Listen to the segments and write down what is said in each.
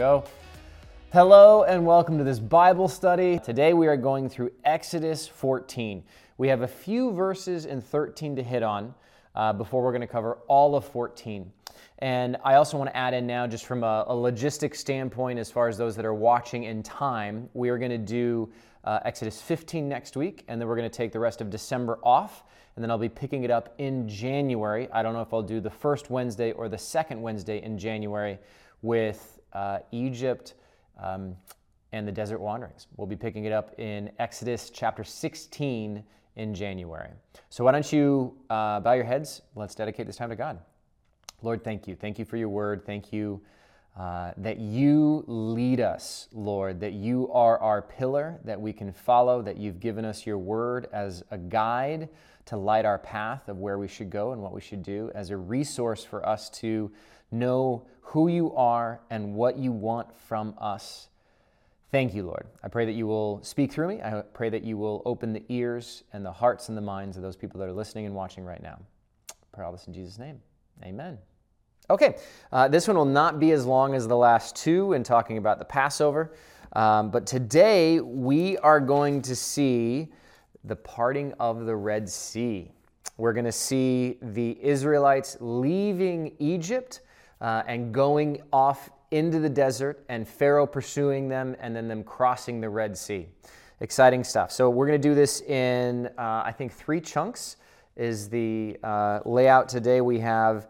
go. Hello and welcome to this Bible study. Today we are going through Exodus 14. We have a few verses in 13 to hit on before we're going to cover all of 14. And I also want to add in now, just from a logistics standpoint, as far as those that are watching in time, we are going to do Exodus 15 next week, and then we're going to take the rest of December off, and then I'll be picking it up in January. I don't know if I'll do the first Wednesday or the second Wednesday in January with Egypt and the desert wanderings. We'll be picking it up in Exodus chapter 16 in January. So why don't you bow your heads? Let's dedicate this time to God. Lord, thank you. Thank you for your word. Thank you that you lead us, Lord, that you are our pillar that we can follow, that you've given us your word as a guide to light our path of where we should go and what we should do, as a resource for us to know who you are and what you want from us. Thank you, Lord. I pray that you will speak through me. I pray that you will open the ears and the hearts and the minds of those people that are listening and watching right now. I pray all this in Jesus' name. Amen. Okay, this one will not be as long as the last two in talking about the Passover, but today we are going to see the parting of the Red Sea. We're going to see the Israelites leaving Egypt and going off into the desert, and Pharaoh pursuing them, and then them crossing the Red Sea. Exciting stuff. So we're going to do this in, I think, three chunks is the layout today. We have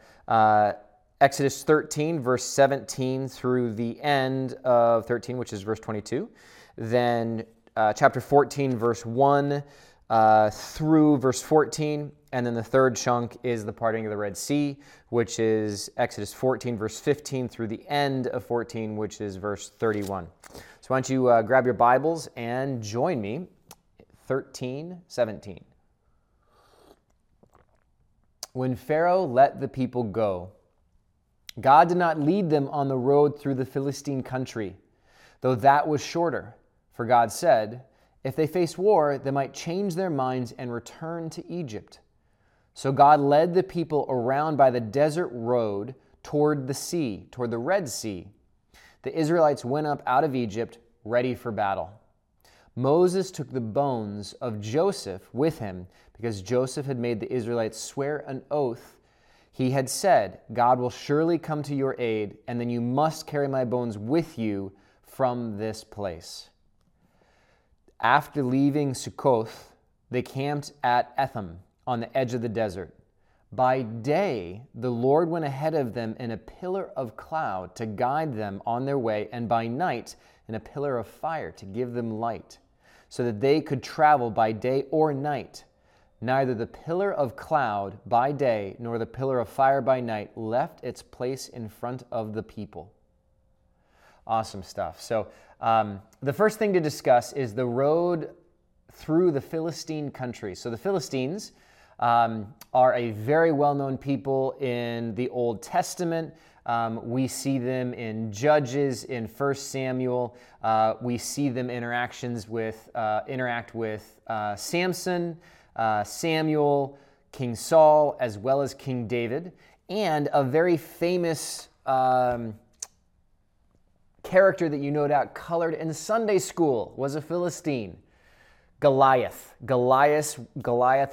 Exodus 13, verse 17 through the end of 13, which is verse 22. Then chapter 14, verse 1 through verse 14. And then the third chunk is the parting of the Red Sea, which is Exodus 14, verse 15 through the end of 14, which is verse 31. So why don't you grab your Bibles and join me, 13:17. When Pharaoh let the people go, God did not lead them on the road through the Philistine country, though that was shorter. For God said, if they face war, they might change their minds and return to Egypt. So God led the people around by the desert road toward the sea, toward the Red Sea. The Israelites went up out of Egypt, ready for battle. Moses took the bones of Joseph with him, because Joseph had made the Israelites swear an oath. He had said, God will surely come to your aid, and then you must carry my bones with you from this place. After leaving Succoth, they camped at Etham on the edge of the desert. By day, the Lord went ahead of them in a pillar of cloud to guide them on their way, and by night in a pillar of fire to give them light, so that they could travel by day or night. Neither the pillar of cloud by day nor the pillar of fire by night left its place in front of the people. Awesome stuff. So the first thing to discuss is the road through the Philistine country. So the Philistines are a very well-known people in the Old Testament. We see them in Judges, in 1 Samuel. We see them interact with Samson, Samuel, King Saul, as well as King David, and a very famous character that you no doubt colored in Sunday school was a Philistine, Goliath. Goliath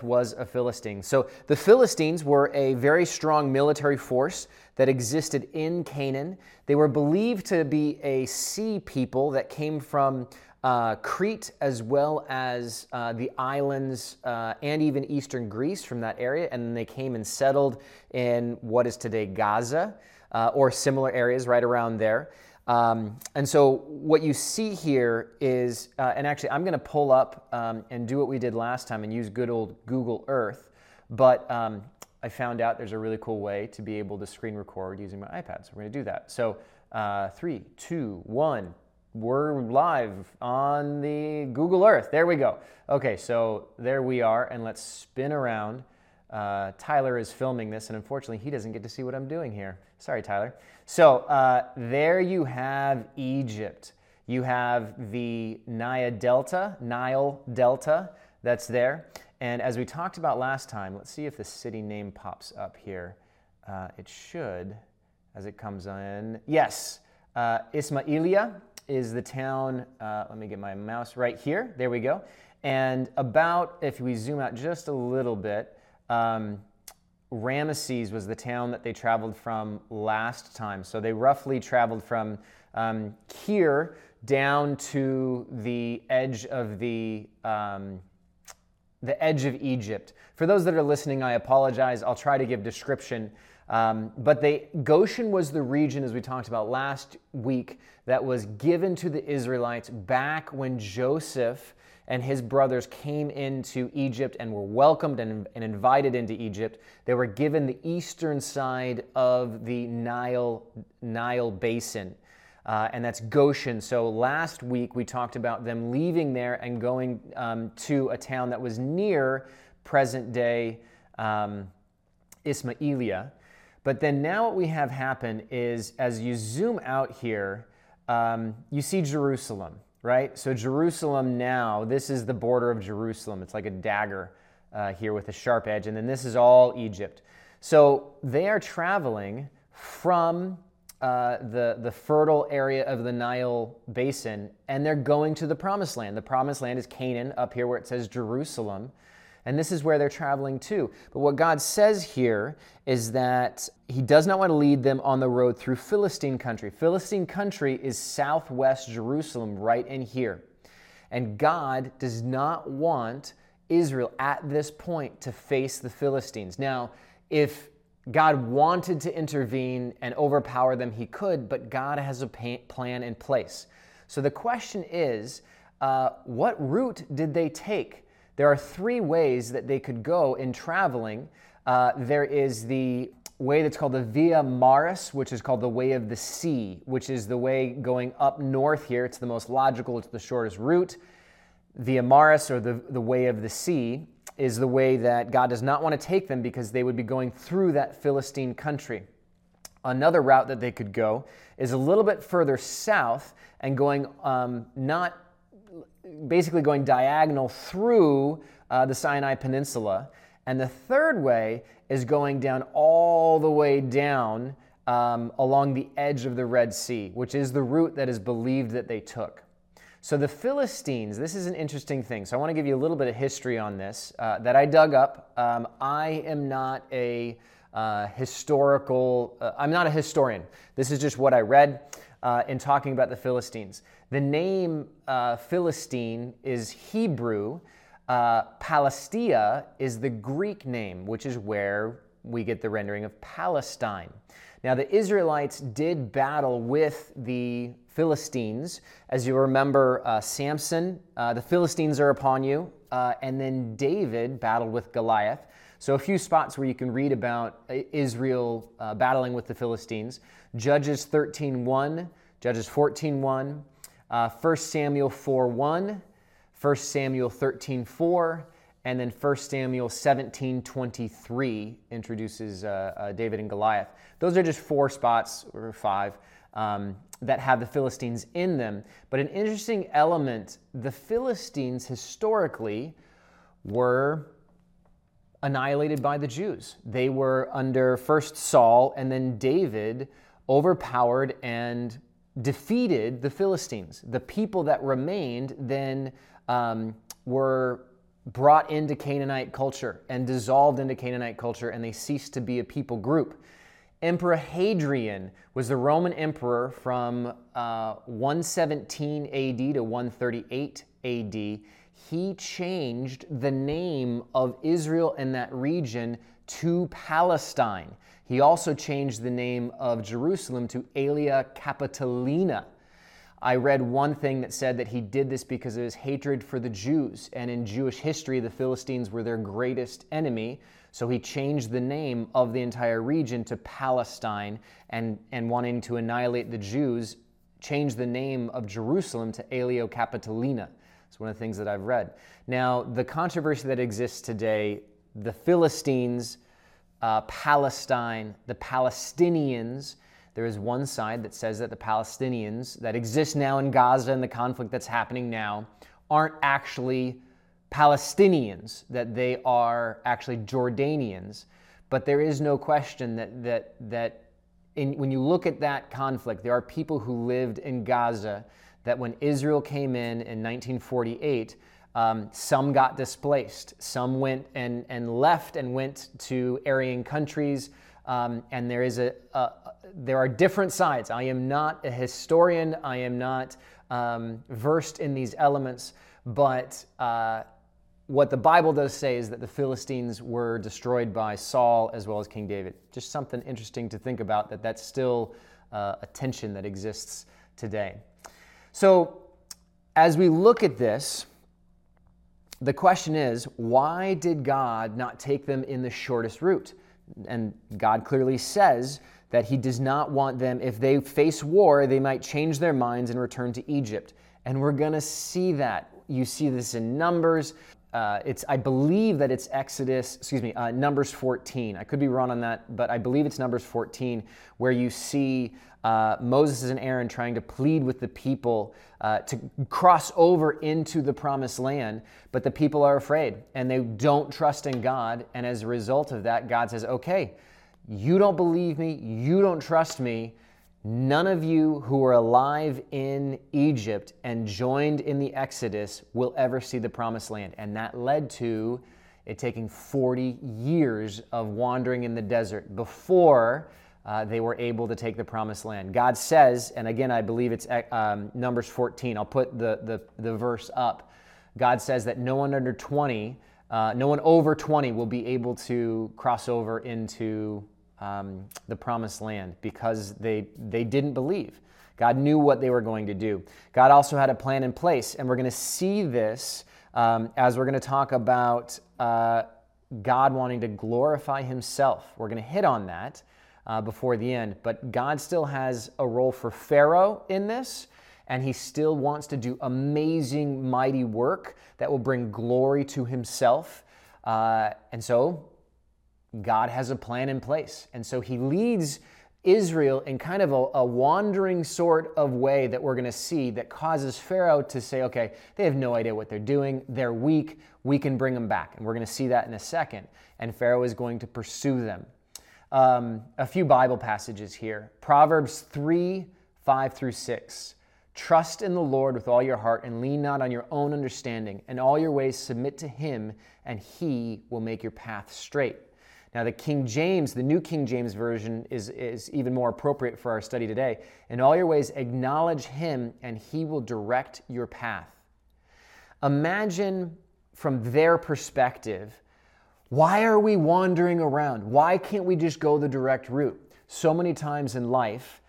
was a Philistine. So the Philistines were a very strong military force that existed in Canaan. They were believed to be a sea people that came from Crete, as well as the islands and even eastern Greece, from that area, and then they came and settled in what is today Gaza or similar areas right around there. And so what you see here is, and actually I'm going to pull up and do what we did last time and use good old Google Earth, but I found out there's a really cool way to be able to screen record using my iPad, so we're going to do that. So 3, 2, 1... We're live on the Google Earth. There we go. Okay, so there we are, and let's spin around. Tyler is filming this, and unfortunately, he doesn't get to see what I'm doing here. Sorry, Tyler. So there you have Egypt. You have the Nile Delta that's there. And as we talked about last time, let's see if the city name pops up here. It should, as it comes in. Yes. Ismailia is the town, let me get my mouse right here, there we go. And about, if we zoom out just a little bit, Ramesses was the town that they traveled from last time. So they roughly traveled from here down to the edge of Egypt. For those that are listening, I apologize. I'll try to give description. But Goshen was the region, as we talked about last week, that was given to the Israelites back when Joseph and his brothers came into Egypt and were welcomed and invited into Egypt. They were given the eastern side of the Nile Basin, and that's Goshen. So last week we talked about them leaving there and going to a town that was near present-day Ismailia. But then now what we have happen is, as you zoom out here, you see Jerusalem, right? So Jerusalem now, this is the border of Jerusalem. It's like a dagger here with a sharp edge. And then this is all Egypt. So they are traveling from the fertile area of the Nile Basin, and they're going to the Promised Land. The Promised Land is Canaan, up here where it says Jerusalem. And this is where they're traveling to. But what God says here is that he does not want to lead them on the road through Philistine country. Philistine country is southwest Jerusalem, right in here. And God does not want Israel at this point to face the Philistines. Now, if God wanted to intervene and overpower them, he could, but God has a plan in place. So the question is, what route did they take? There are three ways that they could go in traveling. There is the way that's called the Via Maris, which is called the way of the sea, which is the way going up north here. It's the most logical. It's the shortest route. Via Maris, or the way of the sea, is the way that God does not want to take them because they would be going through that Philistine country. Another route that they could go is a little bit further south and going basically going diagonal through the Sinai Peninsula. And the third way is going down all the way down along the edge of the Red Sea, which is the route that is believed that they took. So the Philistines, this is an interesting thing. So I want to give you a little bit of history on this that I dug up. I am not a I'm not a historian. This is just what I read in talking about the Philistines. The name Philistine is Hebrew. Palestia is the Greek name, which is where we get the rendering of Palestine. Now, the Israelites did battle with the Philistines. As you remember, Samson, the Philistines are upon you, and then David battled with Goliath. So a few spots where you can read about Israel battling with the Philistines. Judges 13:1, Judges 14:1. 1 Samuel 4:1, 1 Samuel 13:4, and then 1 Samuel 17:23 introduces David and Goliath. Those are just four spots, or five, that have the Philistines in them. But an interesting element, the Philistines historically were annihilated by the Jews. They were under first Saul and then David, overpowered and defeated the Philistines. The people that remained then were brought into Canaanite culture and dissolved into Canaanite culture, and they ceased to be a people group. Emperor Hadrian was the Roman emperor from 117 AD to 138 AD. He changed the name of Israel in that region to Palestine. He also changed the name of Jerusalem to Aelia Capitolina. I read one thing that said that he did this because of his hatred for the Jews, and in Jewish history, the Philistines were their greatest enemy, so he changed the name of the entire region to Palestine, and wanting to annihilate the Jews, changed the name of Jerusalem to Aelia Capitolina. It's one of the things that I've read. Now, the controversy that exists today, the Philistines, Palestine, the Palestinians. There is one side that says that the Palestinians that exist now in Gaza and the conflict that's happening now aren't actually Palestinians, that they are actually Jordanians. But there is no question that when you look at that conflict, there are people who lived in Gaza that when Israel came in 1948, some got displaced. Some went and left and went to Aryan countries. And there is there are different sides. I am not a historian. I am not versed in these elements. But what the Bible does say is that the Philistines were destroyed by Saul as well as King David. Just something interesting to think about, that that's still a tension that exists today. So as we look at this, the question is, why did God not take them in the shortest route? And God clearly says that he does not want them. If they face war, they might change their minds and return to Egypt. And we're going to see that. You see this in Numbers. I believe that it's Numbers 14. I could be wrong on that, but I believe it's Numbers 14 where you see Moses and Aaron trying to plead with the people to cross over into the promised land, but the people are afraid and they don't trust in God. And as a result of that, God says, okay, you don't believe me, you don't trust me. None of you who were alive in Egypt and joined in the Exodus will ever see the promised land. And that led to it taking 40 years of wandering in the desert before they were able to take the promised land. God says, and again, I believe it's Numbers 14. I'll put the verse up. God says that no one over 20 will be able to cross over into the promised land because they didn't believe. God knew what they were going to do. God also had a plan in place, and we're going to see this as we're going to talk about God wanting to glorify himself. We're going to hit on that before the end, but God still has a role for Pharaoh in this, and he still wants to do amazing, mighty work that will bring glory to himself. And so God has a plan in place. And so he leads Israel in kind of a wandering sort of way that we're going to see that causes Pharaoh to say, okay, they have no idea what they're doing. They're weak. We can bring them back. And we're going to see that in a second. And Pharaoh is going to pursue them. A few Bible passages here. Proverbs 3:5-6. Trust in the Lord with all your heart and lean not on your own understanding. In all your ways submit to him, and he will make your path straight. Now, the New King James Version is even more appropriate for our study today. In all your ways, acknowledge him, and he will direct your path. Imagine from their perspective, why are we wandering around? Why can't we just go the direct route? So many times in life,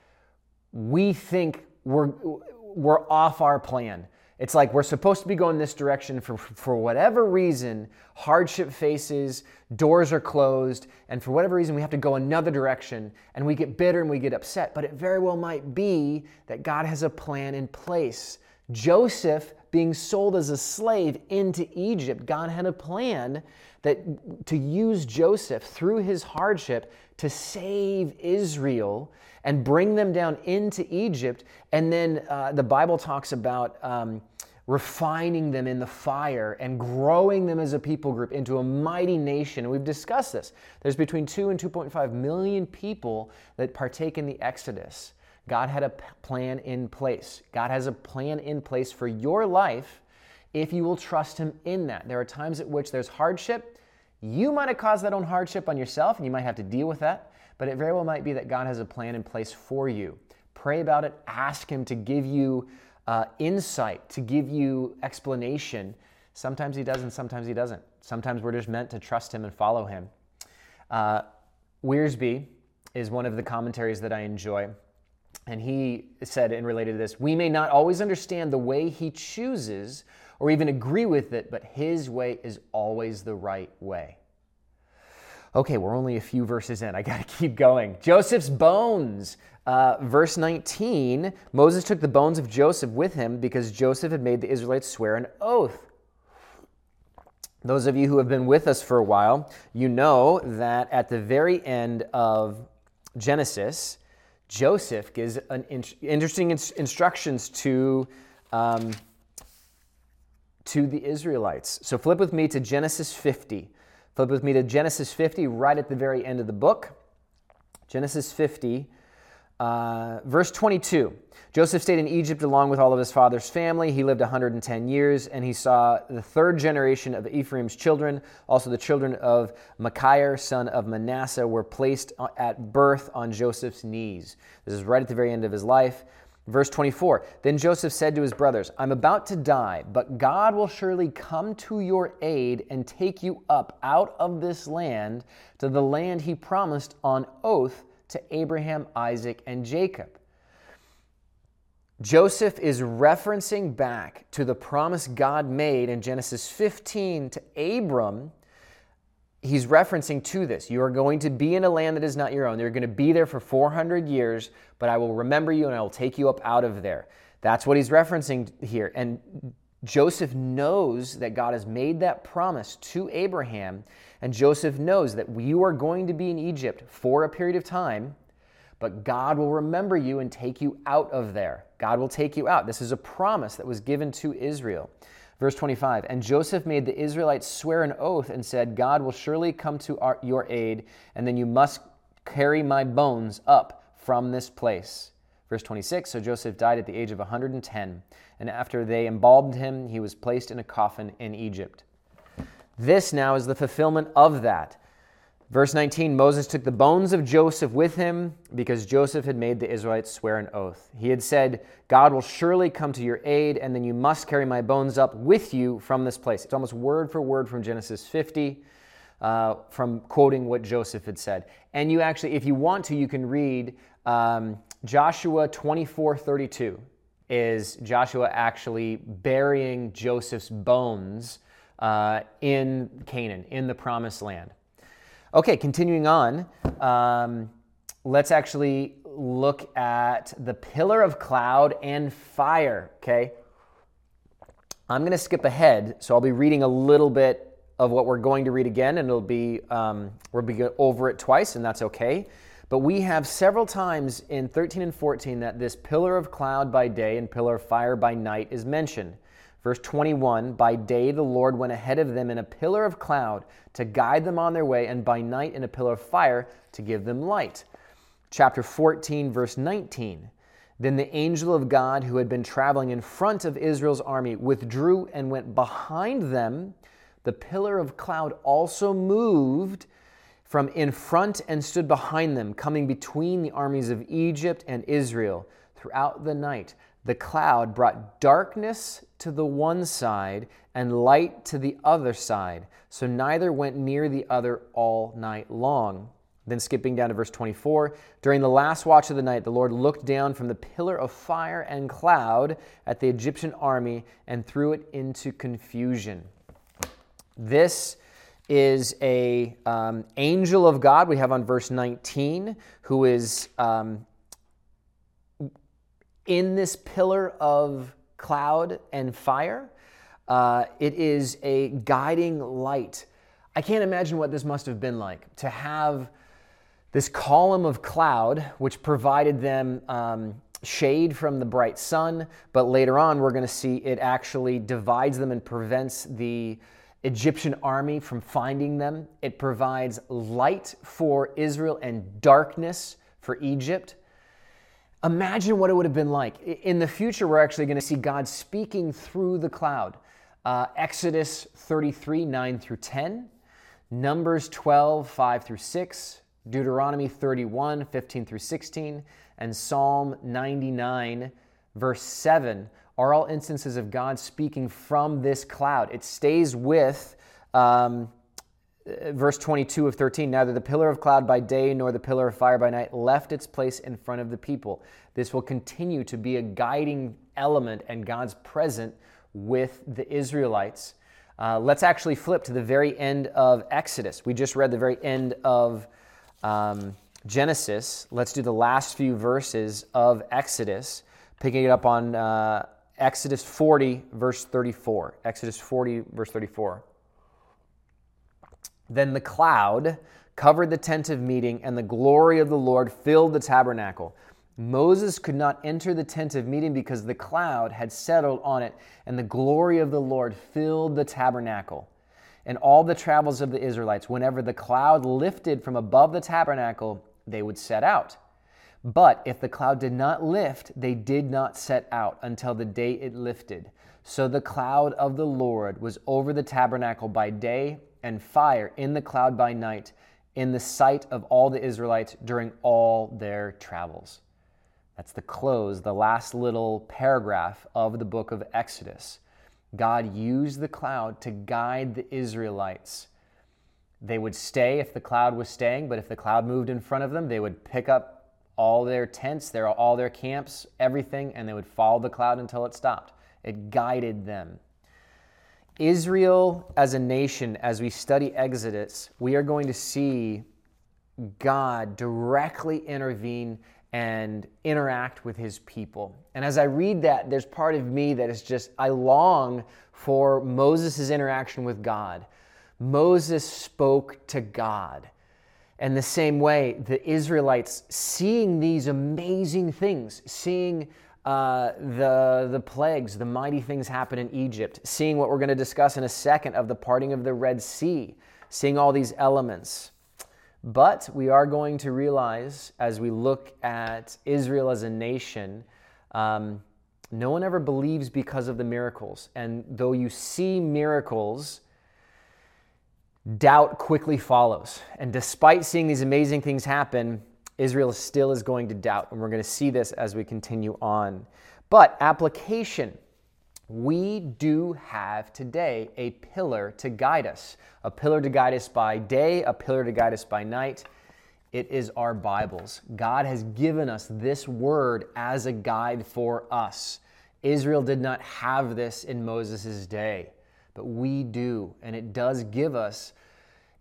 we think we're off our plan. It's like we're supposed to be going this direction for whatever reason, hardship faces, doors are closed, and for whatever reason we have to go another direction, and we get bitter and we get upset, but it very well might be that God has a plan in place. Joseph being sold as a slave into Egypt, God had a plan that to use Joseph through his hardship to save Israel and bring them down into Egypt. And then the Bible talks about refining them in the fire and growing them as a people group into a mighty nation. And we've discussed this. There's between 2 and 2.5 million people that partake in the Exodus. God had a plan in place. God has a plan in place for your life if you will trust him in that. There are times at which there's hardship. You might have caused that own hardship on yourself, and you might have to deal with that, but it very well might be that God has a plan in place for you. Pray about it. Ask him to give you insight, to give you explanation. Sometimes he does and sometimes he doesn't. Sometimes we're just meant to trust him and follow him. Wearsby is one of the commentaries that I enjoy. And he said, and related to this, we may not always understand the way he chooses or even agree with it, but his way is always the right way. Okay, we're only a few verses in. I got to keep going. Joseph's bones. Verse 19, Moses took the bones of Joseph with him because Joseph had made the Israelites swear an oath. Those of you who have been with us for a while, you know that at the very end of Genesis, Joseph gives an interesting instructions to the Israelites. So flip with me to Genesis 50. Flip with me to Genesis 50, right at the very end of the book. Genesis 50, Verse 22, Joseph stayed in Egypt along with all of his father's family. He lived 110 years, and he saw the third generation of Ephraim's children. Also the children of Machir, son of Manasseh, were placed at birth on Joseph's knees. This is right at the very end of his life. Verse 24, then Joseph said to his brothers, I'm about to die, but God will surely come to your aid and take you up out of this land to the land he promised on oath to Abraham, Isaac, and Jacob. Joseph is referencing back to the promise God made in Genesis 15 to Abram. He's referencing to this. You are going to be in a land that is not your own. You're going to be there for 400 years, but I will remember you and I will take you up out of there. That's what he's referencing here. And Joseph knows that God has made that promise to Abraham, and Joseph knows that you are going to be in Egypt for a period of time, but God will remember you and take you out of there. God will take you out. This is a promise that was given to Israel. Verse 25, and Joseph made the Israelites swear an oath and said, God will surely come to your aid, and then you must carry my bones up from this place. Verse 26, so Joseph died at the age of 110, and after they embalmed him, he was placed in a coffin in Egypt. This now is the fulfillment of that. Verse 19, Moses took the bones of Joseph with him because Joseph had made the Israelites swear an oath. He had said, God will surely come to your aid, and then you must carry my bones up with you from this place. It's almost word for word from Genesis 50, from quoting what Joseph had said. And you actually, if you want to, you can read Joshua 24:32 is Joshua actually burying Joseph's bones in Canaan, in the Promised Land. Okay, continuing on, let's actually look at the pillar of cloud and fire, okay? I'm going to skip ahead, so I'll be reading a little bit of what we're going to read again, and it'll be, we'll be over it twice, and that's okay. But we have several times in 13 and 14 that this pillar of cloud by day and pillar of fire by night is mentioned. Verse 21, by day the Lord went ahead of them in a pillar of cloud to guide them on their way, and by night in a pillar of fire to give them light. Chapter 14, verse 19, then the angel of God who had been traveling in front of Israel's army withdrew and went behind them. The pillar of cloud also moved from in front and stood behind them, coming between the armies of Egypt and Israel throughout the night. The cloud brought darkness to the one side and light to the other side, so neither went near the other all night long. Then skipping down to verse 24, during the last watch of the night, the Lord looked down from the pillar of fire and cloud at the Egyptian army and threw it into confusion. This is a angel of God we have on verse 19 who is... in this pillar of cloud and fire, it is a guiding light. I can't imagine what this must have been like to have this column of cloud, which provided them shade from the bright sun, but later on we're going to see it actually divides them and prevents the Egyptian army from finding them. It provides light for Israel and darkness for Egypt. Imagine what it would have been like. In the future, we're actually going to see God speaking through the cloud. Exodus 33, 9 through 10, Numbers 12, 5 through 6, Deuteronomy 31, 15 through 16, and Psalm 99, verse 7 are all instances of God speaking from this cloud. It stays with... Verse 22 of 13, neither the pillar of cloud by day nor the pillar of fire by night left its place in front of the people. This will continue to be a guiding element, and God's present with the Israelites. Let's actually flip to the very end of Exodus. We just read the very end of Genesis. Let's do the last few verses of Exodus, picking it up on Exodus 40, verse 34. Exodus 40, verse 34. Then the cloud covered the tent of meeting, and the glory of the Lord filled the tabernacle. Moses could not enter the tent of meeting because the cloud had settled on it, and the glory of the Lord filled the tabernacle. And all the travels of the Israelites, whenever the cloud lifted from above the tabernacle, they would set out. But if the cloud did not lift, they did not set out until the day it lifted. So the cloud of the Lord was over the tabernacle by day, and fire in the cloud by night, in the sight of all the Israelites during all their travels. That's the close, the last little paragraph of the book of Exodus. God used the cloud to guide the Israelites. They would stay if the cloud was staying, but if the cloud moved in front of them, they would pick up all their tents, all their camps, everything, and they would follow the cloud until it stopped. It guided them. Israel as a nation, as we study Exodus, we are going to see God directly intervene and interact with his people. And as I read that, there's part of me that is just, I long for Moses' interaction with God. Moses spoke to God. And the same way, the Israelites, seeing these amazing things, seeing the plagues, the mighty things happen in Egypt, seeing what we're going to discuss in a second of the parting of the Red Sea, seeing all these elements. But we are going to realize, as we look at Israel as a nation, no one ever believes because of the miracles. And though you see miracles, doubt quickly follows. And despite seeing these amazing things happen, Israel still is going to doubt. And we're going to see this as we continue on. But application. We do have today a pillar to guide us. A pillar to guide us by day, a pillar to guide us by night. It is our Bibles. God has given us this word as a guide for us. Israel did not have this in Moses' day. But we do, and it does give us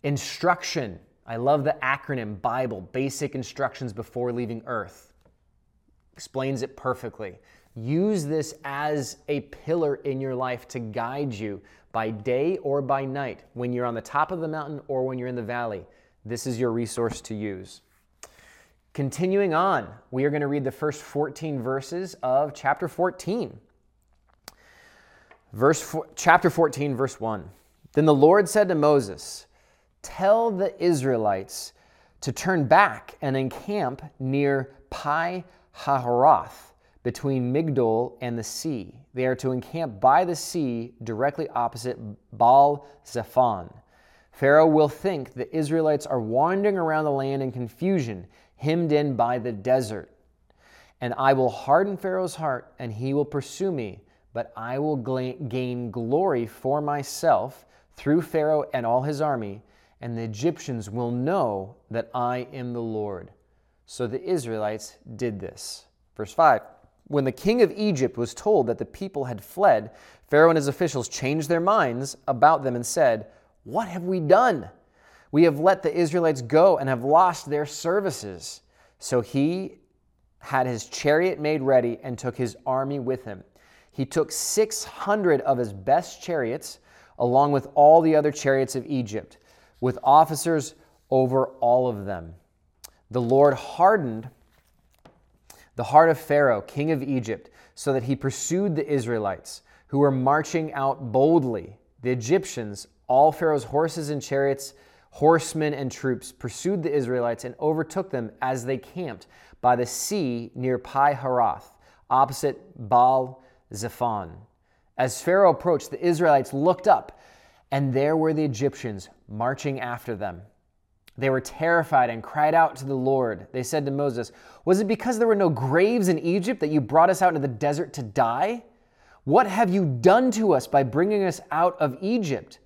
instruction. I love the acronym Bible, Basic Instructions Before Leaving Earth. Explains it perfectly. Use this as a pillar in your life to guide you by day or by night, when you're on the top of the mountain or when you're in the valley. This is your resource to use. Continuing on, we are going to read the first 14 verses of chapter 14. Chapter 14, verse 1. Then the Lord said to Moses, "Tell the Israelites to turn back and encamp near Pi Hahiroth, between Migdol and the sea. They are to encamp by the sea, directly opposite Baal Zephon. Pharaoh will think the Israelites are wandering around the land in confusion, hemmed in by the desert. And I will harden Pharaoh's heart, and he will pursue me. But I will gain glory for myself through Pharaoh and all his army, and the Egyptians will know that I am the Lord." So the Israelites did this. Verse 5, when the king of Egypt was told that the people had fled, Pharaoh and his officials changed their minds about them and said, "What have we done? We have let the Israelites go and have lost their services." So he had his chariot made ready and took his army with him. He took 600 of his best chariots, along with all the other chariots of Egypt, with officers over all of them. The Lord hardened the heart of Pharaoh, king of Egypt, so that he pursued the Israelites, who were marching out boldly. The Egyptians, all Pharaoh's horses and chariots, horsemen and troops, pursued the Israelites and overtook them as they camped by the sea near Pi Hahiroth, opposite Baal Zephon. As Pharaoh approached, the Israelites looked up, and there were the Egyptians marching after them. They were terrified and cried out to the Lord. They said to Moses, "Was it because there were no graves in Egypt that you brought us out into the desert to die? What have you done to us by bringing us out of Egypt?"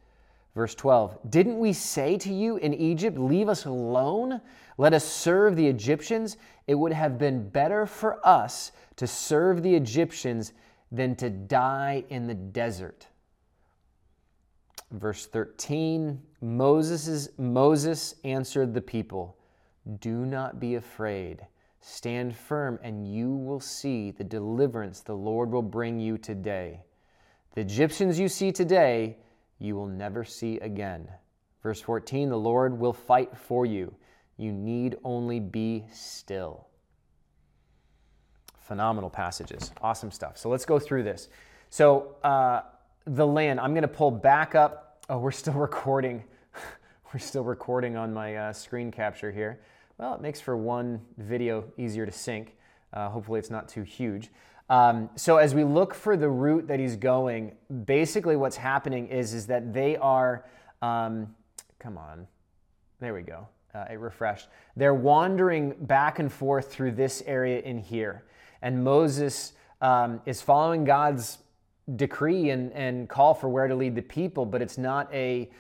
Verse 12, "Didn't we say to you in Egypt, 'Leave us alone, let us serve the Egyptians'? It would have been better for us to serve the Egyptians than to die in the desert." Verse 13, Moses answered the people, "Do not be afraid. Stand firm, and you will see the deliverance the Lord will bring you today. The Egyptians you see today, you will never see again." Verse 14, "The Lord will fight for you. You need only be still." Phenomenal passages. Awesome stuff. So let's go through this. So the land, I'm going to pull back up. Oh, we're still recording. We're still recording on my screen capture here. Well, it makes for one video easier to sync. Hopefully it's not too huge. So as we look for the route that he's going, basically what's happening is that they are, come on, there we go. It refreshed. They're wandering back and forth through this area in here. And Moses is following God's decree and call for where to lead the people, but it's not a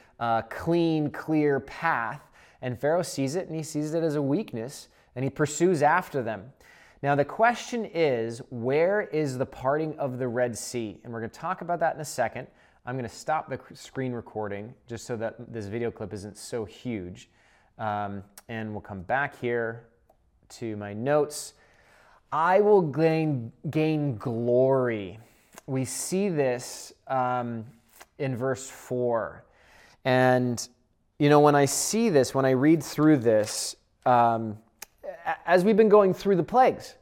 clean, clear path. And Pharaoh sees it, and he sees it as a weakness, and he pursues after them. Now, the question is, where is the parting of the Red Sea? And we're going to talk about that in a second. I'm going to stop the screen recording just so that this video clip isn't so huge. And we'll come back here to my notes. I will gain glory. We see this in verse 4. And, you know, when I see this, when I read through this, as we've been going through the plagues,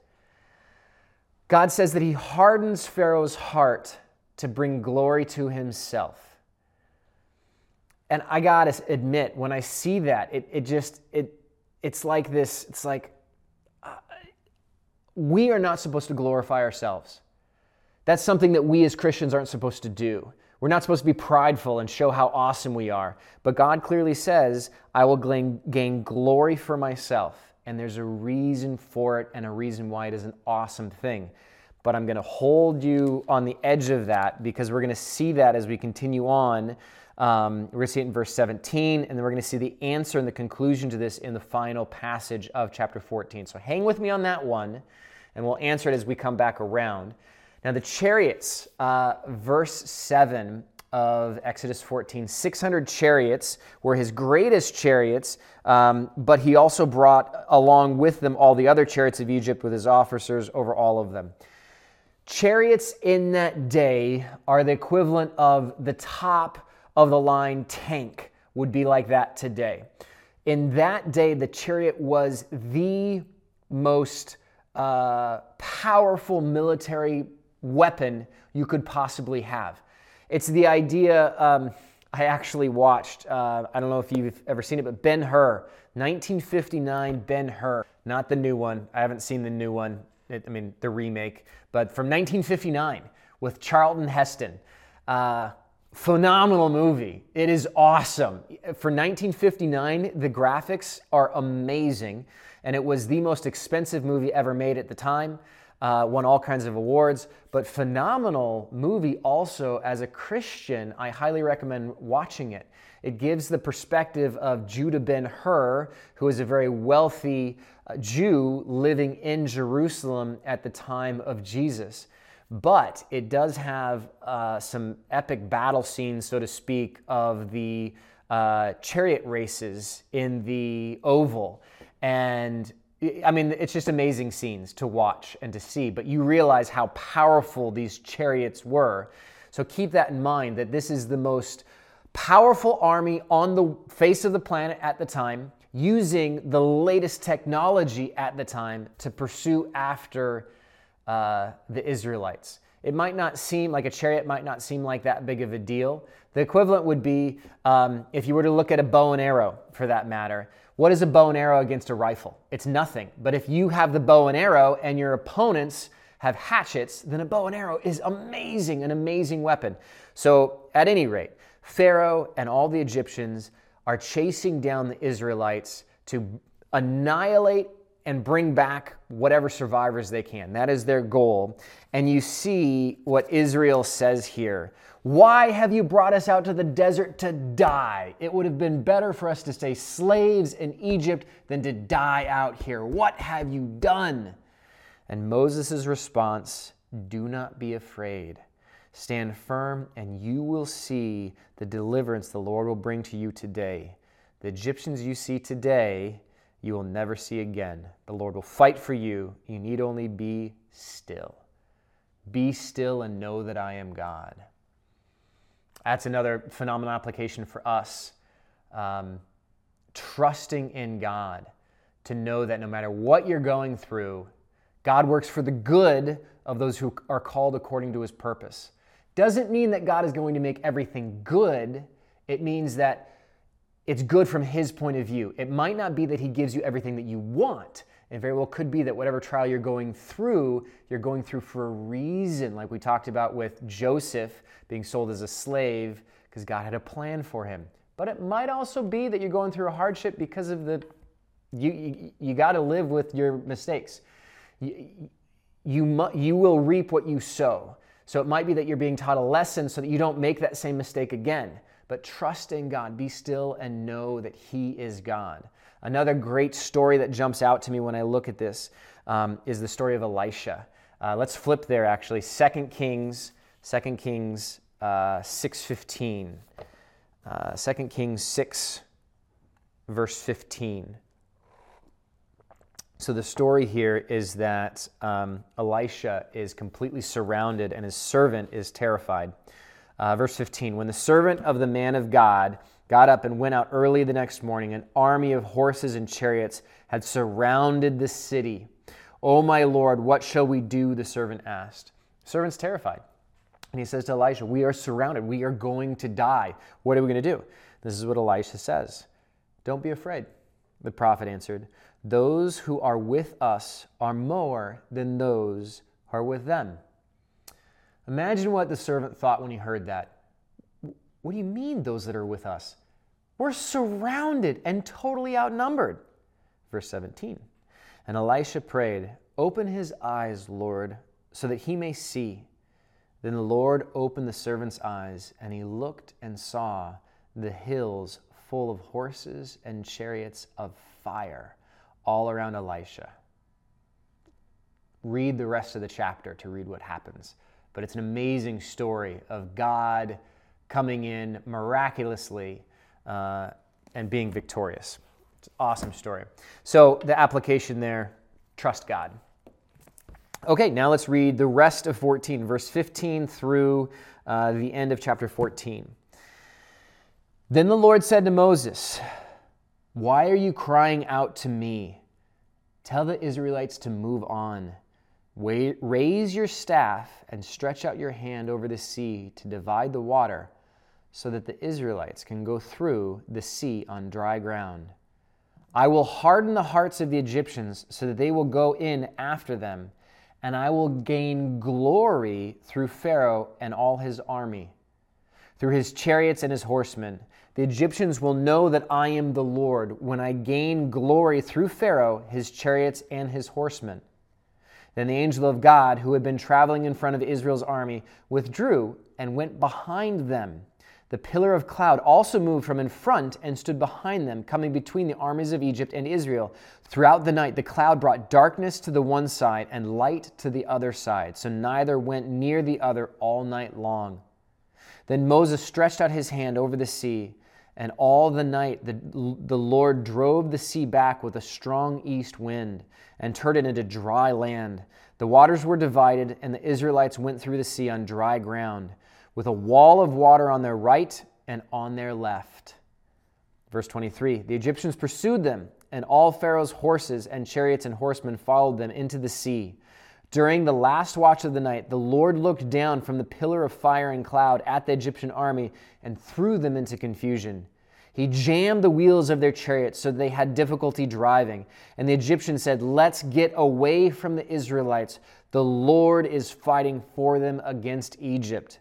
God says that he hardens Pharaoh's heart to bring glory to himself. And I gotta admit, when I see that, it's like this. It's like we are not supposed to glorify ourselves. That's something that we as Christians aren't supposed to do. We're not supposed to be prideful and show how awesome we are. But God clearly says, I will gain glory for myself. And there's a reason for it and a reason why it is an awesome thing. But I'm going to hold you on the edge of that because we're going to see that as we continue on. We're going to see it in verse 17, and then we're going to see the answer and the conclusion to this in the final passage of chapter 14. So hang with me on that one, and we'll answer it as we come back around. Now the chariots, verse 7 of Exodus 14, 600 chariots were his greatest chariots, but he also brought along with them all the other chariots of Egypt with his officers over all of them. Chariots in that day are the equivalent of the top of the line tank would be like that today. In that day, the chariot was the most powerful military weapon you could possibly have. It's the idea, I actually watched, I don't know if you've ever seen it, but Ben-Hur, 1959 Ben-Hur, not the new one. I haven't seen the new one, the remake, but from 1959 with Charlton Heston. Phenomenal movie. It is awesome. For 1959, the graphics are amazing, and it was the most expensive movie ever made at the time. Won all kinds of awards, but phenomenal movie also. As a Christian, I highly recommend watching it. It gives the perspective of Judah Ben-Hur, who is a very wealthy Jew living in Jerusalem at the time of Jesus. But it does have some epic battle scenes, so to speak, of the chariot races in the oval. And it's just amazing scenes to watch and to see, but you realize how powerful these chariots were. So keep that in mind, that this is the most powerful army on the face of the planet at the time, using the latest technology at the time to pursue after the Israelites. It might not seem like a chariot, might not seem like that big of a deal. The equivalent would be if you were to look at a bow and arrow, for that matter. What is a bow and arrow against a rifle? It's nothing. But if you have the bow and arrow and your opponents have hatchets, then a bow and arrow is amazing, an amazing weapon. So at any rate, Pharaoh and all the Egyptians are chasing down the Israelites to annihilate and bring back whatever survivors they can. That is their goal. And you see what Israel says here. Why have you brought us out to the desert to die? It would have been better for us to stay slaves in Egypt than to die out here. What have you done? And Moses' response, do not be afraid. Stand firm, and you will see the deliverance the Lord will bring to you today. The Egyptians you see today, you will never see again. The Lord will fight for you. You need only be still. Be still and know that I am God. That's another phenomenal application for us. Trusting in God to know that no matter what you're going through, God works for the good of those who are called according to his purpose. Doesn't mean that God is going to make everything good. It means that it's good from his point of view. It might not be that he gives you everything that you want. It very well could be that whatever trial you're going through for a reason, like we talked about with Joseph being sold as a slave because God had a plan for him. But it might also be that you're going through a hardship because of the, you got to live with your mistakes. You will reap what you sow. So it might be that you're being taught a lesson so that you don't make that same mistake again. But trust in God. Be still and know that He is God. Another great story that jumps out to me when I look at this is the story of Elisha. Let's flip there, actually. 2 Kings 6:15. 2 Kings 6, verse 15. So the story here is that Elisha is completely surrounded and his servant is terrified. Verse 15, when the servant of the man of God got up and went out early the next morning, an army of horses and chariots had surrounded the city. "Oh, my Lord, what shall we do?" the servant asked. The servant's terrified. And he says to Elisha, "We are surrounded. We are going to die. What are we going to do?" This is what Elisha says. "Don't be afraid," the prophet answered. "Those who are with us are more than those who are with them." Imagine what the servant thought when he heard that. What do you mean, those that are with us? We're surrounded and totally outnumbered. Verse 17, and Elisha prayed, "Open his eyes, Lord, so that he may see." Then the Lord opened the servant's eyes, and he looked and saw the hills full of horses and chariots of fire all around Elisha. Read the rest of the chapter to read what happens. But it's an amazing story of God coming in miraculously and being victorious. It's an awesome story. So the application there, trust God. Okay, now let's read the rest of 14, verse 15 through the end of chapter 14. Then the Lord said to Moses, "Why are you crying out to me? Tell the Israelites to move on. Raise your staff and stretch out your hand over the sea to divide the water so that the Israelites can go through the sea on dry ground. I will harden the hearts of the Egyptians so that they will go in after them, and I will gain glory through Pharaoh and all his army, through his chariots and his horsemen. The Egyptians will know that I am the Lord when I gain glory through Pharaoh, his chariots, and his horsemen." Then the angel of God, who had been traveling in front of Israel's army, withdrew and went behind them. The pillar of cloud also moved from in front and stood behind them, coming between the armies of Egypt and Israel. Throughout the night, the cloud brought darkness to the one side and light to the other side, so neither went near the other all night long. Then Moses stretched out his hand over the sea, and all the night the Lord drove the sea back with a strong east wind and turned it into dry land. The waters were divided, and the Israelites went through the sea on dry ground, with a wall of water on their right and on their left. Verse 23, the Egyptians pursued them, and all Pharaoh's horses and chariots and horsemen followed them into the sea. During the last watch of the night, the Lord looked down from the pillar of fire and cloud at the Egyptian army and threw them into confusion. He jammed the wheels of their chariots so they had difficulty driving. And the Egyptians said, "Let's get away from the Israelites. The Lord is fighting for them against Egypt."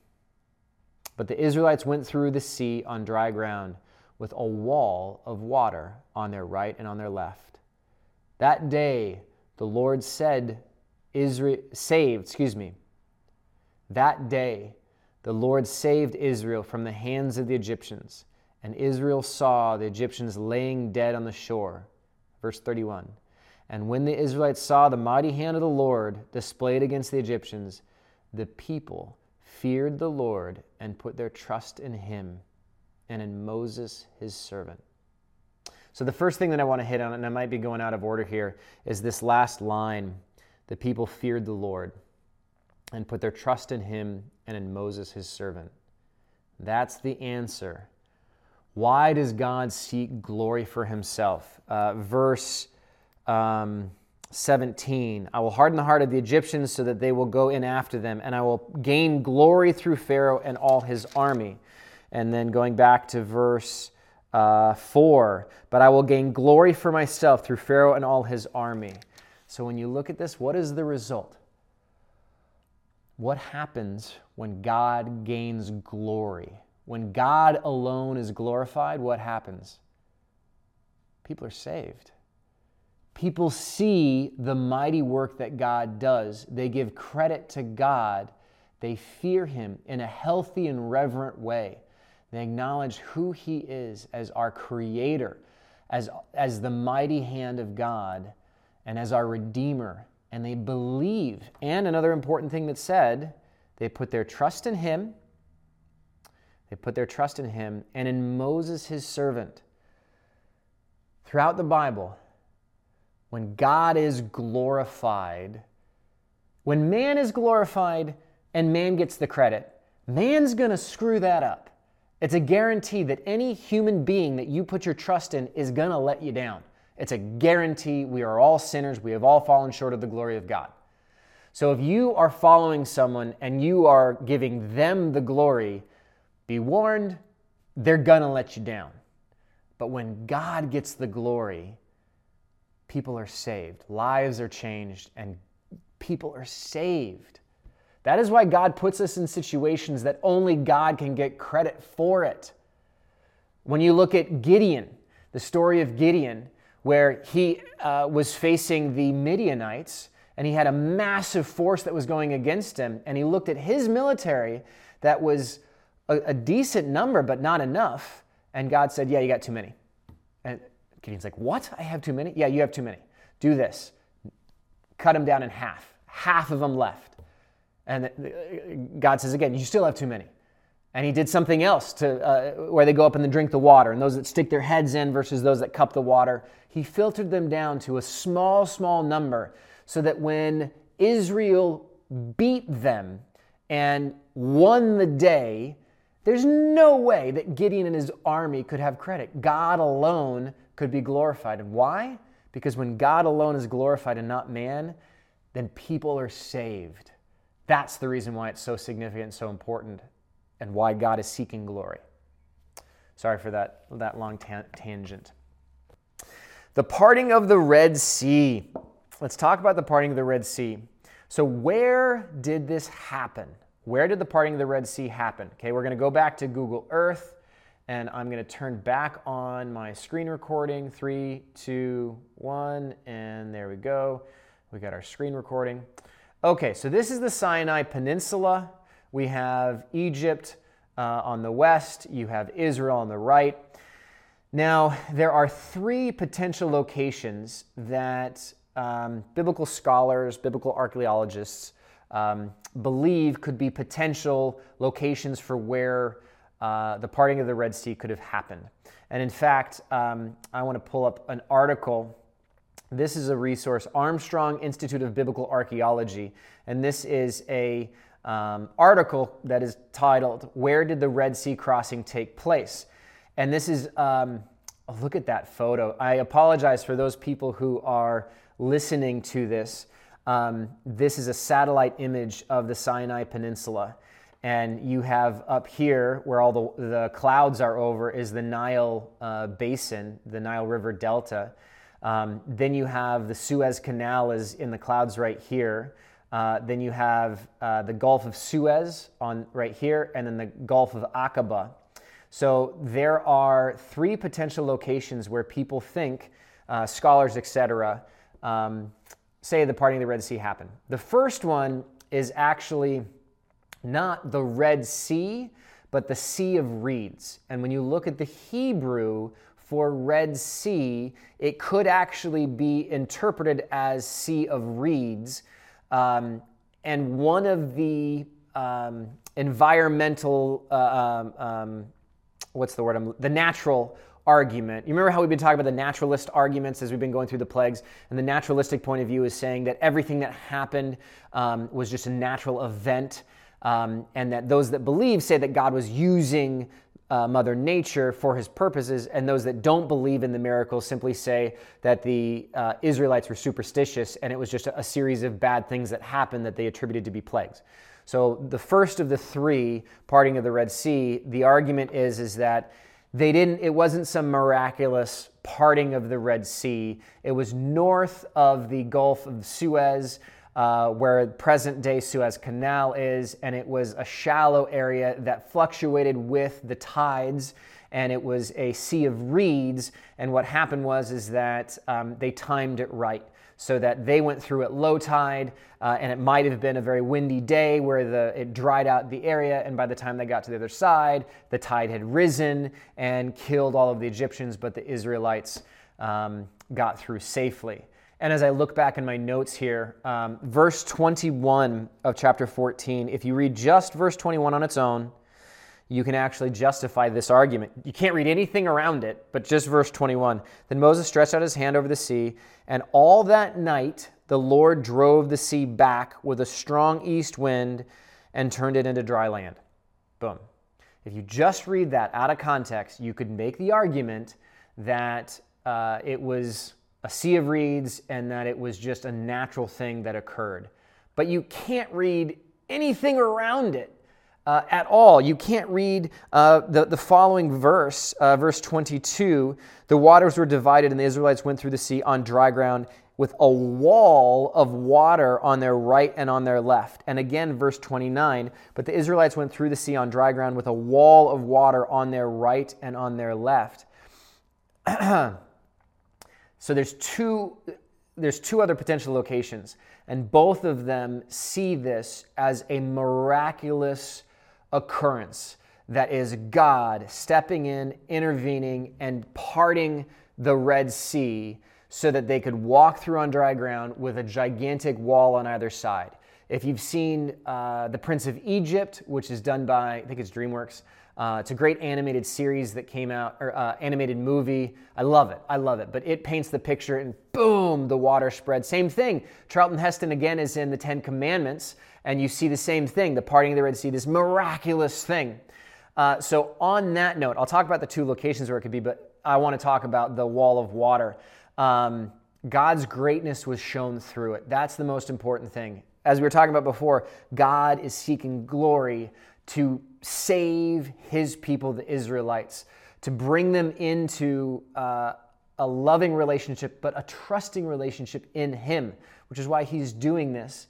But the Israelites went through the sea on dry ground, with a wall of water on their right and on their left. That day the Lord saved Israel from the hands of the Egyptians, and Israel saw the Egyptians laying dead on the shore. Verse 31, and when the Israelites saw the mighty hand of the Lord displayed against the Egyptians, the people feared the Lord and put their trust in him and in Moses his servant. So the first thing that I want to hit on, and I might be going out of order here, is this last line. The people feared the Lord and put their trust in him and in Moses, his servant. That's the answer. Why does God seek glory for himself? Verse 17, I will harden the heart of the Egyptians so that they will go in after them, and I will gain glory through Pharaoh and all his army. And then going back to verse 4, but I will gain glory for myself through Pharaoh and all his army. So when you look at this, what is the result? What happens when God gains glory? When God alone is glorified, what happens? People are saved. People see the mighty work that God does. They give credit to God. They fear him in a healthy and reverent way. They acknowledge who he is as our creator, as the mighty hand of God, and as our redeemer. And they believe, and another important thing that said, they put their trust in him. They put their trust in him and in Moses, his servant. Throughout the Bible, when God is glorified, when man is glorified and man gets the credit, man's going to screw that up. It's a guarantee that any human being that you put your trust in is going to let you down. It's a guarantee. We are all sinners. We have all fallen short of the glory of God. So if you are following someone and you are giving them the glory, be warned, they're going to let you down. But when God gets the glory, people are saved. Lives are changed and people are saved. That is why God puts us in situations that only God can get credit for it. When you look at Gideon, the story of Gideon, where he was facing the Midianites, and he had a massive force that was going against him, and he looked at his military that was a decent number, but not enough, and God said, yeah, you got too many. And Gideon's like, what? I have too many? Yeah, you have too many. Do this. Cut them down in half. Half of them left. And God says again, you still have too many. And he did something else to where they go up and then drink the water, and those that stick their heads in versus those that cup the water. He filtered them down to a small, small number so that when Israel beat them and won the day, there's no way that Gideon and his army could have credit. God alone could be glorified. And why? Because when God alone is glorified and not man, then people are saved. That's the reason why it's so significant and so important, and why God is seeking glory. Sorry for that long tangent. The parting of the Red Sea. Let's talk about the parting of the Red Sea. So where did this happen? Where did the parting of the Red Sea happen? Okay, we're going to go back to Google Earth, and I'm going to turn back on my screen recording. 3, 2, 1, and there we go. We got our screen recording. Okay, so this is the Sinai Peninsula. We have Egypt on the west. You have Israel on the right. Now, there are three potential locations that biblical scholars, biblical archaeologists believe could be potential locations for where the parting of the Red Sea could have happened. And in fact, I want to pull up an article. This is a resource, Armstrong Institute of Biblical Archaeology, and this is a article that is titled, Where Did the Red Sea Crossing Take Place? And this is, look at that photo. I apologize for those people who are listening to this. This is a satellite image of the Sinai Peninsula. And you have up here, where all the clouds are over, is the Nile Basin, the Nile River Delta. Then you have the Suez Canal is in the clouds right here. Then you have the Gulf of Suez on right here, and then the Gulf of Aqaba. So there are three potential locations where people think, scholars, etc., say the parting of the Red Sea happened. The first one is actually not the Red Sea, but the Sea of Reeds. And when you look at the Hebrew for Red Sea, it could actually be interpreted as Sea of Reeds. And one of the environmental, the natural argument. You remember how we've been talking about the naturalist arguments as we've been going through the plagues, and the naturalistic point of view is saying that everything that happened was just a natural event, and that those that believe say that God was using Mother Nature for his purposes, and those that don't believe in the miracles simply say that the Israelites were superstitious and it was just a series of bad things that happened that they attributed to be plagues. So the first of the three, parting of the Red Sea, the argument is that they didn't. It wasn't some miraculous parting of the Red Sea. It was north of the Gulf of Suez, where present-day Suez Canal is, and it was a shallow area that fluctuated with the tides, and it was a sea of reeds. And what happened was that they timed it right, so that they went through at low tide, and it might have been a very windy day where it dried out the area, and by the time they got to the other side, the tide had risen and killed all of the Egyptians, but the Israelites got through safely. And as I look back in my notes here, verse 21 of chapter 14, if you read just verse 21 on its own, you can actually justify this argument. You can't read anything around it, but just verse 21. Then Moses stretched out his hand over the sea, and all that night the Lord drove the sea back with a strong east wind and turned it into dry land. Boom. If you just read that out of context, you could make the argument that it was a sea of reeds, and that it was just a natural thing that occurred. But you can't read anything around it at all. You can't read the following verse, verse 22. The waters were divided, and the Israelites went through the sea on dry ground with a wall of water on their right and on their left. And again, verse 29, but the Israelites went through the sea on dry ground with a wall of water on their right and on their left. So there's two other potential locations, and both of them see this as a miraculous occurrence that is God stepping in, intervening, and parting the Red Sea so that they could walk through on dry ground with a gigantic wall on either side. If you've seen The Prince of Egypt, which is done by, I think it's DreamWorks, it's a great animated series that came out, or animated movie. I love it. But it paints the picture, and boom, the water spread. Same thing. Charlton Heston, again, is in the Ten Commandments, and you see the same thing, the parting of the Red Sea, this miraculous thing. So on that note, I'll talk about the two locations where it could be, but I want to talk about the wall of water. God's greatness was shown through it. That's the most important thing. As we were talking about before, God is seeking glory to save his people, the Israelites, to bring them into a loving relationship, but a trusting relationship in him, which is why he's doing this.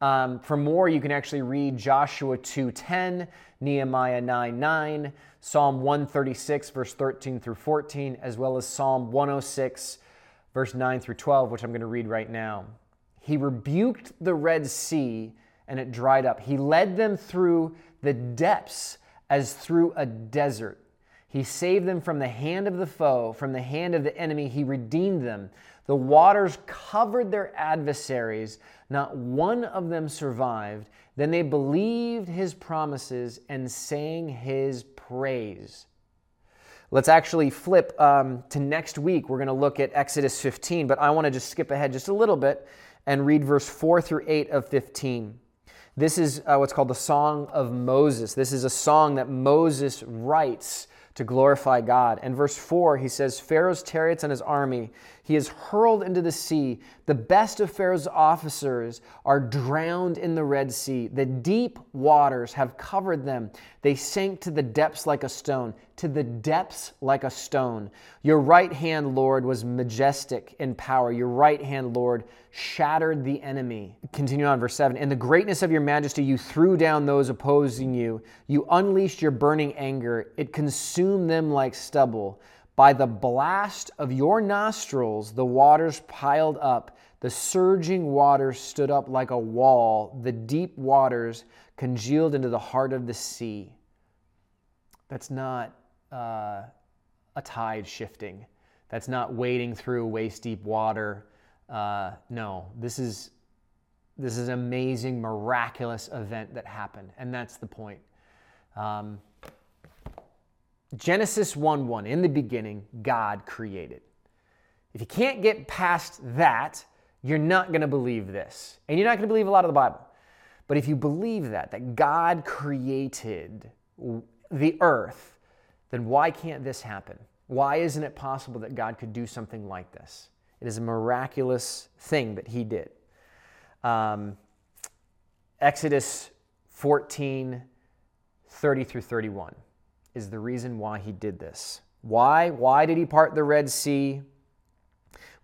For more, you can actually read Joshua 2:10, Nehemiah 9:9, Psalm 136, verse 13 through 14, as well as Psalm 106, verse 9 through 12, which I'm going to read right now. He rebuked the Red Sea, and it dried up. He led them through the depths as through a desert. He saved them from the hand of the foe, from the hand of the enemy. He redeemed them. The waters covered their adversaries. Not one of them survived. Then they believed his promises and sang his praise. Let's actually flip to next week. We're going to look at Exodus 15, but I want to just skip ahead just a little bit and read verse 4 through 8 of 15. This is what's called the Song of Moses. This is a song that Moses writes to glorify God. And verse 4, he says, Pharaoh's chariots and his army, he is hurled into the sea. The best of Pharaoh's officers are drowned in the Red Sea. The deep waters have covered them. They sank to the depths like a stone, to the depths like a stone. Your right hand, Lord, was majestic in power. Your right hand, Lord, shattered the enemy. Continue on, verse 7. In the greatness of your majesty, you threw down those opposing you. You unleashed your burning anger. It consumed them like stubble. By the blast of your nostrils, the waters piled up. The surging waters stood up like a wall. The deep waters congealed into the heart of the sea. That's not a tide shifting. That's not wading through waist-deep water. No, this is an amazing, miraculous event that happened, and that's the point. Genesis 1:1, in the beginning, God created. If you can't get past that, you're not going to believe this. And you're not going to believe a lot of the Bible. But if you believe that God created the earth, then why can't this happen? Why isn't it possible that God could do something like this? It is a miraculous thing that he did. Exodus 14:30-31 is the reason why he did this. Why? Why did he part the Red Sea?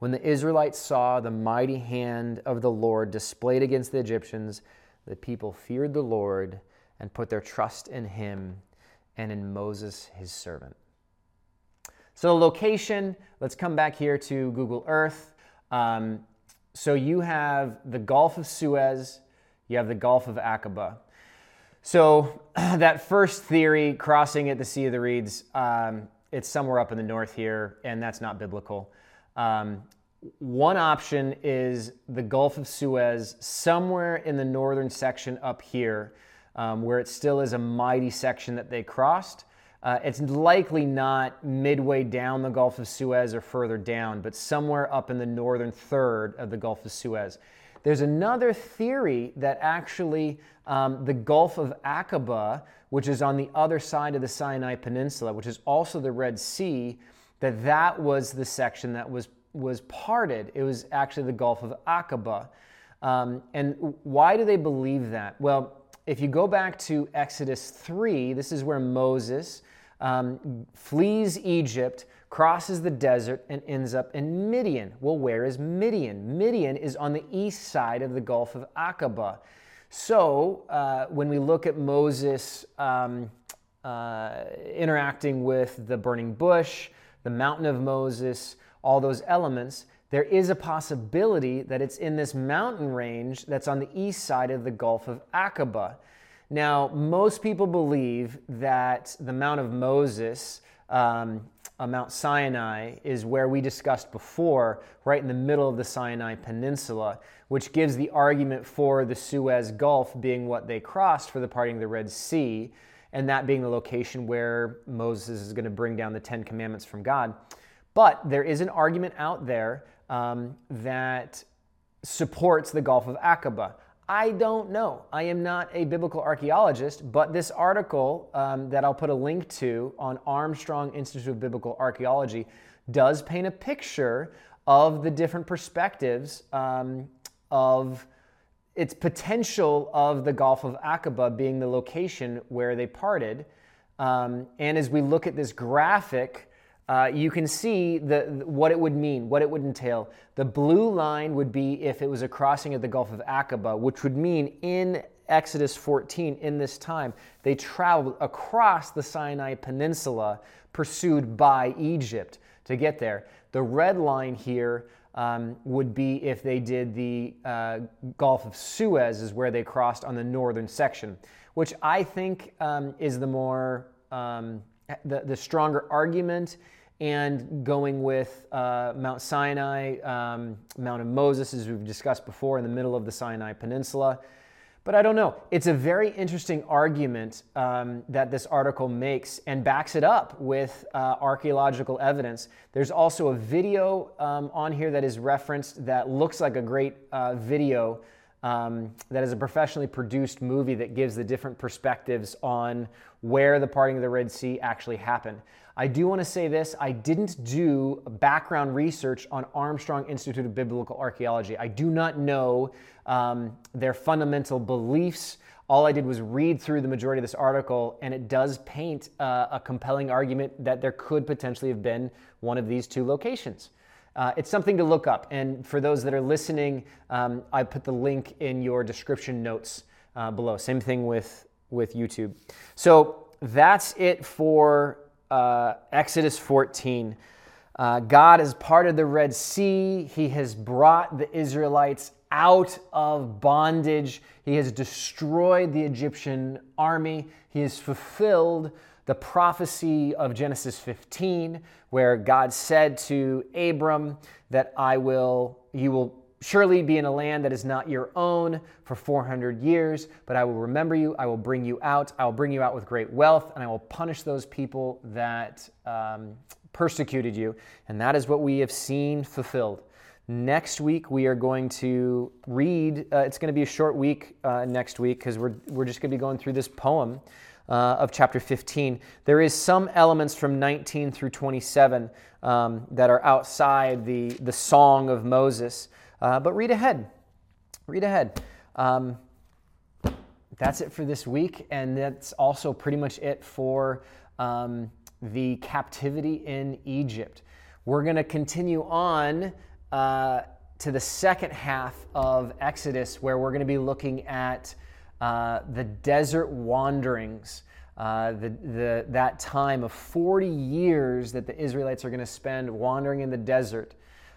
When the Israelites saw the mighty hand of the Lord displayed against the Egyptians, the people feared the Lord and put their trust in him and in Moses, his servant. So the location, let's come back here to Google Earth. So you have the Gulf of Suez, you have the Gulf of Aqaba. So that first theory, crossing at the Sea of the Reeds, it's somewhere up in the north here, and that's not biblical. One option is the Gulf of Suez, somewhere in the northern section up here, where it still is a mighty section that they crossed. It's likely not midway down the Gulf of Suez or further down, but somewhere up in the northern third of the Gulf of Suez. There's another theory that actually the Gulf of Aqaba, which is on the other side of the Sinai Peninsula, which is also the Red Sea, that was the section that was parted. It was actually the Gulf of Aqaba. And why do they believe that? Well, if you go back to Exodus 3, this is where Moses flees Egypt, crosses the desert, and ends up in Midian. Well, where is Midian? Midian is on the east side of the Gulf of Aqaba. So when we look at Moses interacting with the burning bush, the mountain of Moses, all those elements, there is a possibility that it's in this mountain range that's on the east side of the Gulf of Aqaba. Now, most people believe that the Mount of Moses, Mount Sinai, is where we discussed before, right in the middle of the Sinai Peninsula, which gives the argument for the Suez Gulf being what they crossed for the parting of the Red Sea, and that being the location where Moses is going to bring down the Ten Commandments from God. But there is an argument out there that supports the Gulf of Aqaba. I don't know. I am not a biblical archaeologist, but this article that I'll put a link to on Armstrong Institute of Biblical Archaeology does paint a picture of the different perspectives of its potential of the Gulf of Aqaba being the location where they parted. And as we look at this graphic, you can see what it would mean, what it would entail. The blue line would be if it was a crossing of the Gulf of Aqaba, which would mean in Exodus 14, in this time, they traveled across the Sinai Peninsula, pursued by Egypt to get there. The red line here would be if they did the Gulf of Suez, is where they crossed on the northern section, which I think is the more the stronger argument, and going with Mount Sinai, Mount of Moses, as we've discussed before, in the middle of the Sinai Peninsula. But I don't know. It's a very interesting argument that this article makes and backs it up with archaeological evidence. There's also a video on here that is referenced that looks like a great video that is a professionally produced movie that gives the different perspectives on where the parting of the Red Sea actually happened. I do want to say this. I didn't do background research on Armstrong Institute of Biblical Archaeology. I do not know their fundamental beliefs. All I did was read through the majority of this article, and it does paint a compelling argument that there could potentially have been one of these two locations. It's something to look up, and for those that are listening, I put the link in your description notes below. Same thing with YouTube. So that's it for Exodus 14. God is part of the Red Sea. He has brought the Israelites out of bondage. He has destroyed the Egyptian army. He has fulfilled the prophecy of Genesis 15, where God said to Abram that you will surely be in a land that is not your own for 400 years, but I will remember you, I will bring you out, I will bring you out with great wealth, and I will punish those people that persecuted you. And that is what we have seen fulfilled. Next week, we are going to read, it's going to be a short week next week, because we're just going to be going through this poem of chapter 15. There is some elements from 19 through 27 that are outside the song of Moses, but read ahead. Read ahead. That's it for this week, and that's also pretty much it for the captivity in Egypt. We're going to continue on to the second half of Exodus, where we're going to be looking at the desert wanderings, that time of 40 years that the Israelites are going to spend wandering in the desert.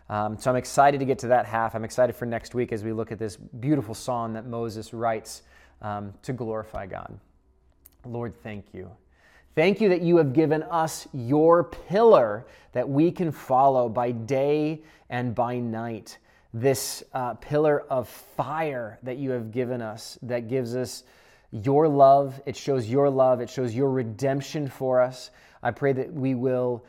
So I'm excited to get to that half. I'm excited for next week as we look at this beautiful song that Moses writes to glorify God. Lord, thank you. Thank you that you have given us your pillar that we can follow by day and by night. This pillar of fire that you have given us, that gives us your love. It shows your love. It shows your redemption for us. I pray that we will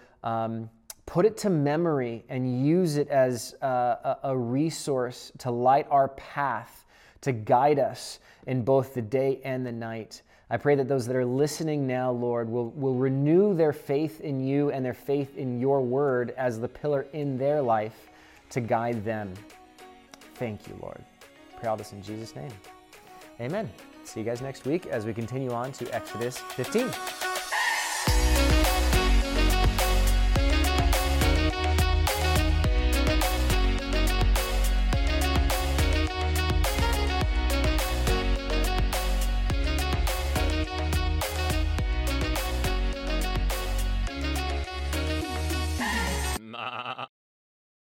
put it to memory and use it as a resource to light our path, to guide us in both the day and the night. I pray that those that are listening now, Lord, will renew their faith in you and their faith in your word as the pillar in their life to guide them. Thank you, Lord. I pray all this in Jesus' name. Amen. See you guys next week as we continue on to Exodus 15.